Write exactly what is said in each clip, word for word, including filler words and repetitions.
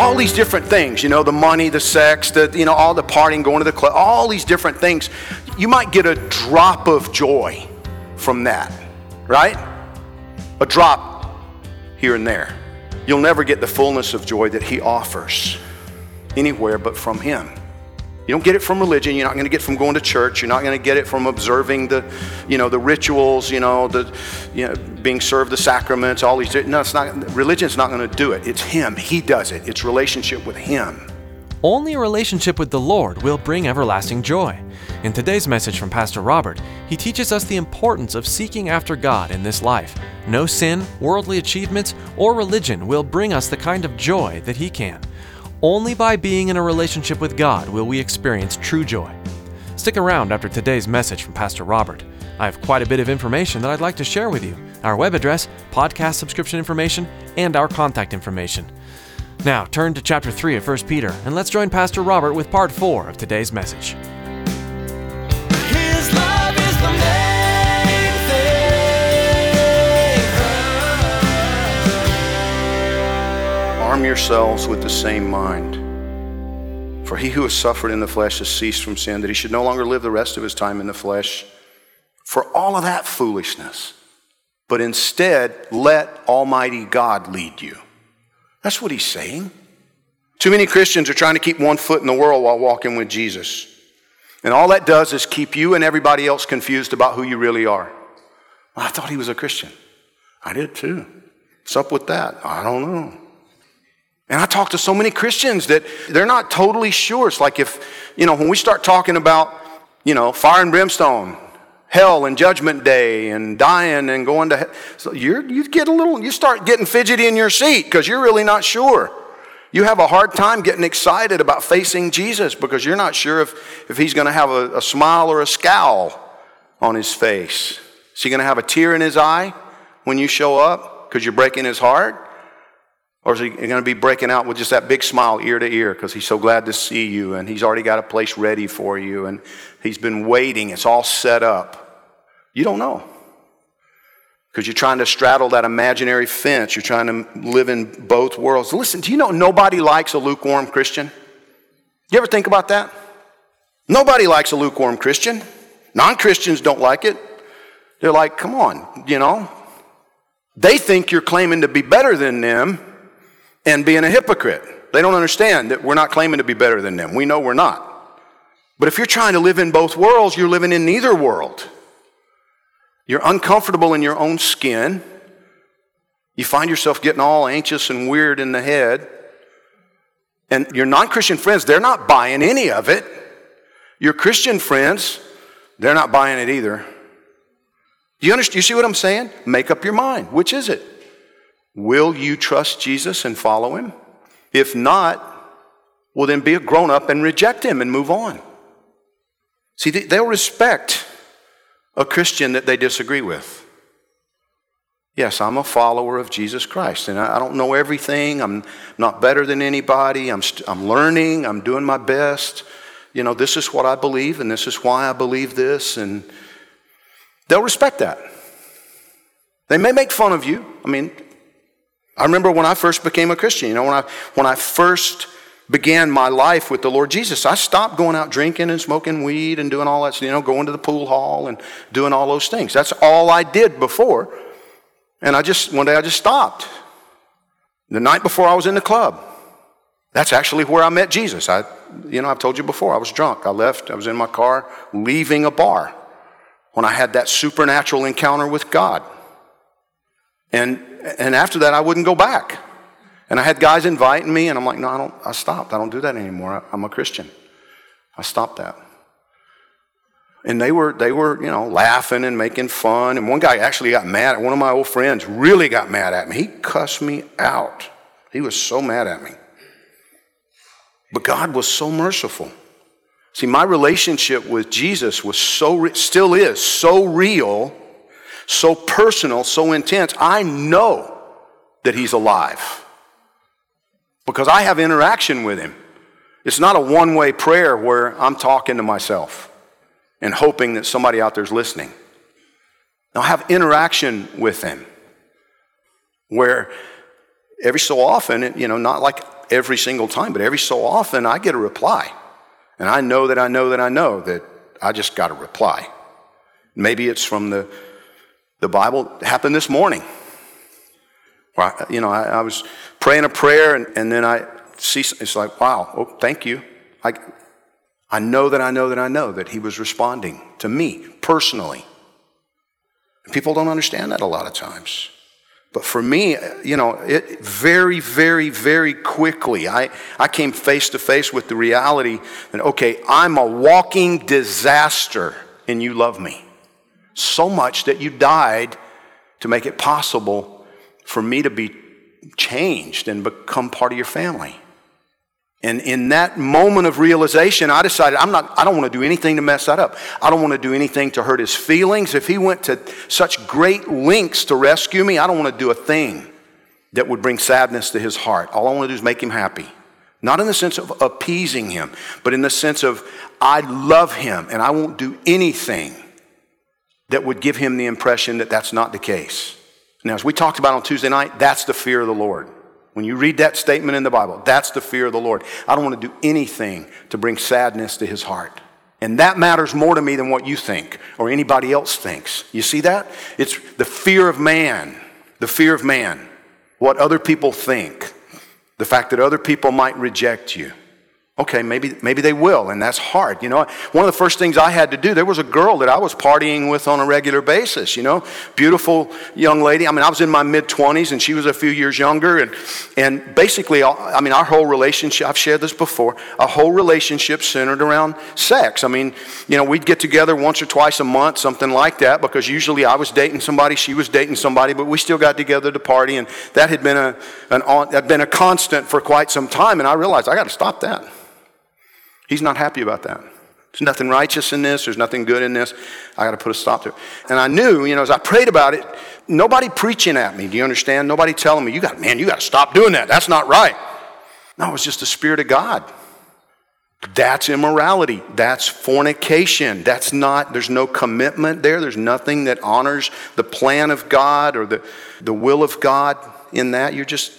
All these different things, you know, the money, the sex, the, you know, all the partying, going to the club, all these different things. You might get a drop of joy from that, right? A drop here and there. You'll never get the fullness of joy that he offers anywhere but from him. You don't get it from religion. You're not going to get it from going to church. You're not going to get it from observing the, you know, the rituals, you know, the, you know, being served the sacraments, all these. No, it's not. Religion's not going to do it. It's him. He does it. It's relationship with him. Only a relationship with the Lord will bring everlasting joy. In today's message from Pastor Robert, he teaches us the importance of seeking after God in this life. No sin, worldly achievements, or religion will bring us the kind of joy that he can. Only by being in a relationship with God will we experience true joy. Stick around after today's message from Pastor Robert. I have quite a bit of information that I'd like to share with you: our web address, podcast subscription information, and our contact information. Now turn to chapter three of First Peter, and let's join Pastor Robert with part four of today's message. His love is the man. Arm yourselves with the same mind. For he who has suffered in the flesh has ceased from sin, that he should no longer live the rest of his time in the flesh for all of that foolishness. But instead, let Almighty God lead you. That's what he's saying. Too many Christians are trying to keep one foot in the world while walking with Jesus. And all that does is keep you and everybody else confused about who you really are. I thought he was a Christian. I did too. What's up with that? I don't know. And I talk to so many Christians that they're not totally sure. It's like if, you know, when we start talking about, you know, fire and brimstone, hell and judgment day and dying and going to hell, so you're, you get a little, you start getting fidgety in your seat because you're really not sure. You have a hard time getting excited about facing Jesus because you're not sure if, if he's going to have a, a smile or a scowl on his face. Is he going to have a tear in his eye when you show up because you're breaking his heart? Or is he going to be breaking out with just that big smile ear to ear because he's so glad to see you and he's already got a place ready for you and he's been waiting. It's all set up. You don't know because you're trying to straddle that imaginary fence. You're trying to live in both worlds. Listen, do you know nobody likes a lukewarm Christian? You ever think about that? Nobody likes a lukewarm Christian. Non-Christians don't like it. They're like, come on, you know. They think you're claiming to be better than them and being a hypocrite. They don't understand that we're not claiming to be better than them. We know we're not. But if you're trying to live in both worlds, you're living in neither world. You're uncomfortable in your own skin. You find yourself getting all anxious and weird in the head. And your non-Christian friends, they're not buying any of it. Your Christian friends, they're not buying it either. You understand? You see what I'm saying? Make up your mind. Which is it? Will you trust Jesus and follow him? If not, well, then be a grown-up and reject him and move on. See, they'll respect a Christian that they disagree with. Yes, I'm a follower of Jesus Christ, and I don't know everything. I'm not better than anybody. I'm, st- I'm learning. I'm doing my best. You know, this is what I believe, and this is why I believe this, and they'll respect that. They may make fun of you. I mean, I remember when I first became a Christian, you know, when I when I first began my life with the Lord Jesus, I stopped going out drinking and smoking weed and doing all that, you know, going to the pool hall and doing all those things. That's all I did before. And I just, one day I just stopped. The night before I was in the club. That's actually where I met Jesus. I, you know, I've told you before, I was drunk. I left, I was in my car leaving a bar when I had that supernatural encounter with God. And and after that, I wouldn't go back. And I had guys inviting me, and I'm like, no, I don't. I stopped. I don't do that anymore. I, I'm a Christian. I stopped that. And they were, they were, you know, laughing and making fun. And one guy actually got mad at one of my old friends. Really got mad at me. He cussed me out. He was so mad at me. But God was so merciful. See, my relationship with Jesus was so, re- still is so real, so personal, so intense. I know that He's alive because I have interaction with Him. It's not a one-way prayer where I'm talking to myself and hoping that somebody out there is listening. Now, I have interaction with Him where every so often, it, you know, not like every single time, but every so often I get a reply. And I know that I know that I know that I just got a reply. Maybe it's from the the Bible. It happened this morning. Well, I, you know, I, I was praying a prayer, and, and then I see, it's like, wow, oh, thank you. I, I know that I know that I know that He was responding to me personally. And people don't understand that a lot of times. But for me, you know, it very, very, very quickly, I, I came face to face with the reality that, okay, I'm a walking disaster and You love me so much that You died to make it possible for me to be changed and become part of Your family. And in that moment of realization, I decided I'm not, I don't want to do anything to mess that up. I don't want to do anything to hurt His feelings. If He went to such great lengths to rescue me, I don't want to do a thing that would bring sadness to His heart. All I want to do is make Him happy. Not in the sense of appeasing Him, but in the sense of I love Him and I won't do anything that would give Him the impression that that's not the case. Now, as we talked about on Tuesday night, that's the fear of the Lord. When you read that statement in the Bible, that's the fear of the Lord. I don't want to do anything to bring sadness to His heart. And that matters more to me than what you think or anybody else thinks. You see that? It's the fear of man, the fear of man, what other people think, the fact that other people might reject you. Okay, maybe maybe they will, and that's hard. You know, one of the first things I had to do, there was a girl that I was partying with on a regular basis, you know, beautiful young lady. I mean, I was in my mid-twenties, and she was a few years younger, and and basically, I mean, our whole relationship, I've shared this before, our whole relationship centered around sex. I mean, you know, we'd get together once or twice a month, something like that, because usually I was dating somebody, she was dating somebody, but we still got together to party, and that had been a, an on, had been a constant for quite some time, and I realized I got to stop that. He's not happy about that. There's nothing righteous in this. There's nothing good in this. I got to put a stop to it. And I knew, you know, as I prayed about it, nobody preaching at me. Do you understand? Nobody telling me, you got, man, you got to stop doing that. That's not right. No, it was just the Spirit of God. That's immorality. That's fornication. That's not, there's no commitment there. There's nothing that honors the plan of God or the, the will of God in that. You're just,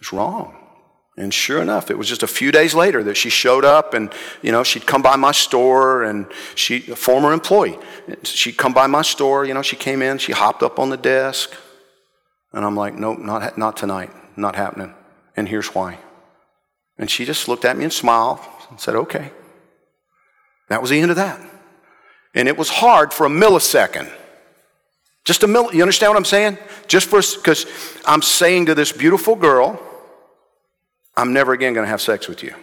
it's wrong. And sure enough, it was just a few days later that she showed up, and, you know, she'd come by my store, and she, a former employee, she'd come by my store, you know, she came in, she hopped up on the desk, and I'm like, nope, not, not tonight, not happening, and here's why. And she just looked at me and smiled and said, okay. That was the end of that. And it was hard for a millisecond. Just a mill, you understand what I'm saying? Just for, because I'm saying to this beautiful girl, I'm never again going to have sex with you.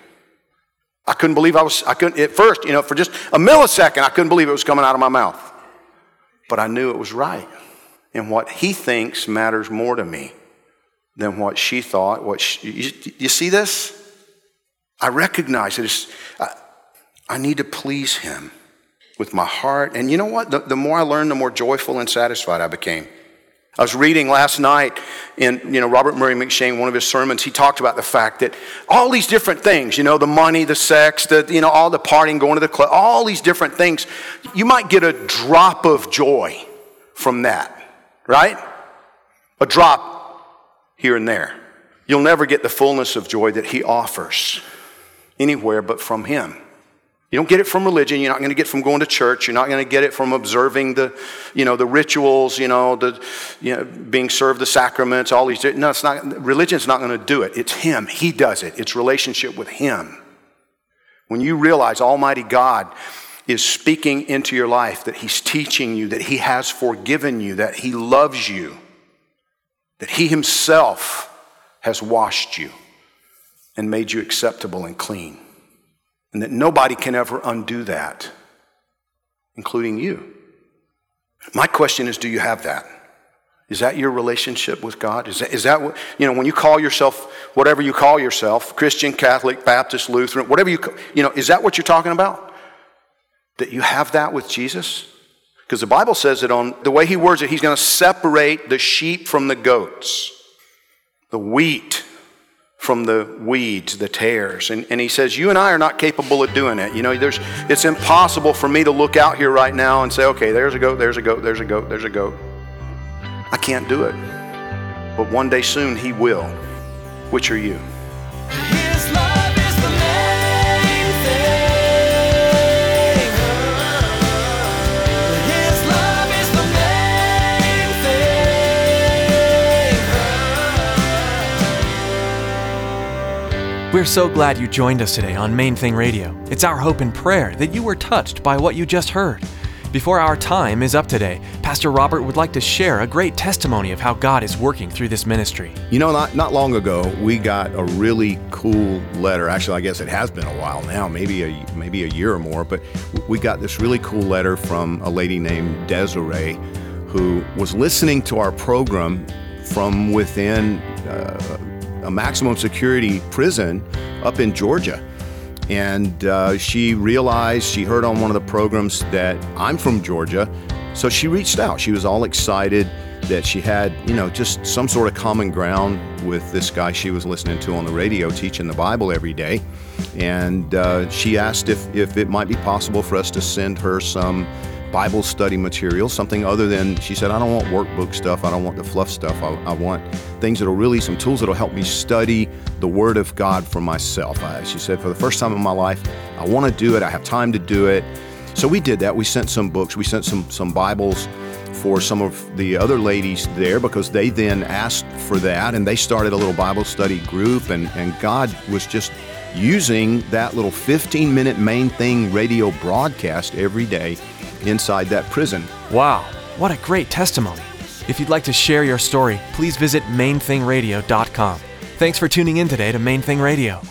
I couldn't believe I was, I couldn't, at first, you know, for just a millisecond, I couldn't believe it was coming out of my mouth. But I knew it was right. And what he thinks matters more to me than what she thought. What she, you, you see this? I recognize it. I, I need to please him with my heart. And you know what? The, the more I learned, the more joyful and satisfied I became. I was reading last night in, you know, Robert Murray McShane, one of his sermons, he talked about the fact that all these different things, you know, the money, the sex, the, you know, all the partying, going to the club, all these different things, you might get a drop of joy from that, right? A drop here and there. You'll never get the fullness of joy that he offers anywhere but from him. You don't get it from religion. You're not going to get it from going to church. You're not going to get it from observing the, you know, the rituals. You know, the, you know, being served the sacraments. All these. No, it's not. Religion's not going to do it. It's Him. He does it. It's relationship with Him. When you realize Almighty God is speaking into your life, that He's teaching you, that He has forgiven you, that He loves you, that He Himself has washed you and made you acceptable and clean, and that nobody can ever undo that, including you. My question is, do you have that? Is that your relationship with God? Is that, is that what, you know, when you call yourself, whatever you call yourself, Christian, Catholic, Baptist, Lutheran, whatever you, you know, is that what you're talking about? That you have that with Jesus? Because the Bible says it on, the way he words it, he's going to separate the sheep from the goats, the wheat from the weeds, the tares. And, and he says, you and I are not capable of doing it. You know, there's, it's impossible for me to look out here right now and say, okay, there's a goat, there's a goat, there's a goat, there's a goat. I can't do it, but one day soon he will. Which are you? His love is the main thing. His love is the main thing. We're so glad you joined us today on Main Thing Radio. It's our hope and prayer that you were touched by what you just heard. Before our time is up today, Pastor Robert would like to share a great testimony of how God is working through this ministry. You know, not, not long ago, we got a really cool letter. Actually, I guess it has been a while now, maybe a, maybe a year or more, but we got this really cool letter from a lady named Desiree, who was listening to our program from within uh, a maximum security prison up in Georgia. And uh, she realized, she heard on one of the programs that I'm from Georgia, so she reached out. She was all excited that she had, you know, just some sort of common ground with this guy she was listening to on the radio teaching the Bible every day. And uh, she asked if, if it might be possible for us to send her some Bible study material, something other than, she said, I don't want workbook stuff, I don't want the fluff stuff, I, I want things that'll really, some tools that'll help me study the Word of God for myself. I, she said, for the first time in my life, I want to do it, I have time to do it. So we did that. We sent some books, we sent some, some Bibles for some of the other ladies there, because they then asked for that, and they started a little Bible study group, and, and God was just using that little fifteen-minute Main Thing radio broadcast every day inside that prison. Wow, what a great testimony. If you'd like to share your story, please visit main thing radio dot com. Thanks for tuning in today to Main Thing Radio.